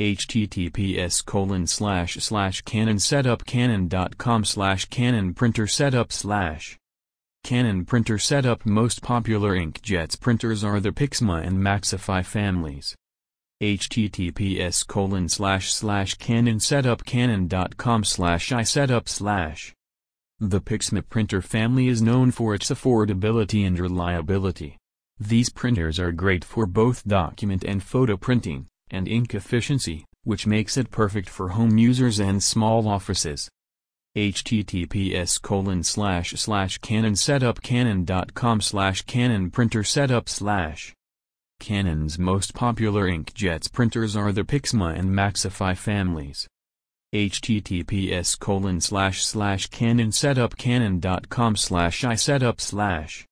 https://canonsetup.canon.com/canonprintersetup/ Canon printer setup. Most popular inkjets printers are the Pixma and Maxify families. https://canonsetup.canon.com/isetup/ The Pixma printer family is known for its affordability and reliability. These printers are great for both document and photo printing, and ink efficiency, which makes it perfect for home users and small offices. https://canonsetup.canon.com/canonprintersetup/ Canon's most popular inkjets printers are the Pixma and Maxify families. https://canonsetup.canon.com/isetup/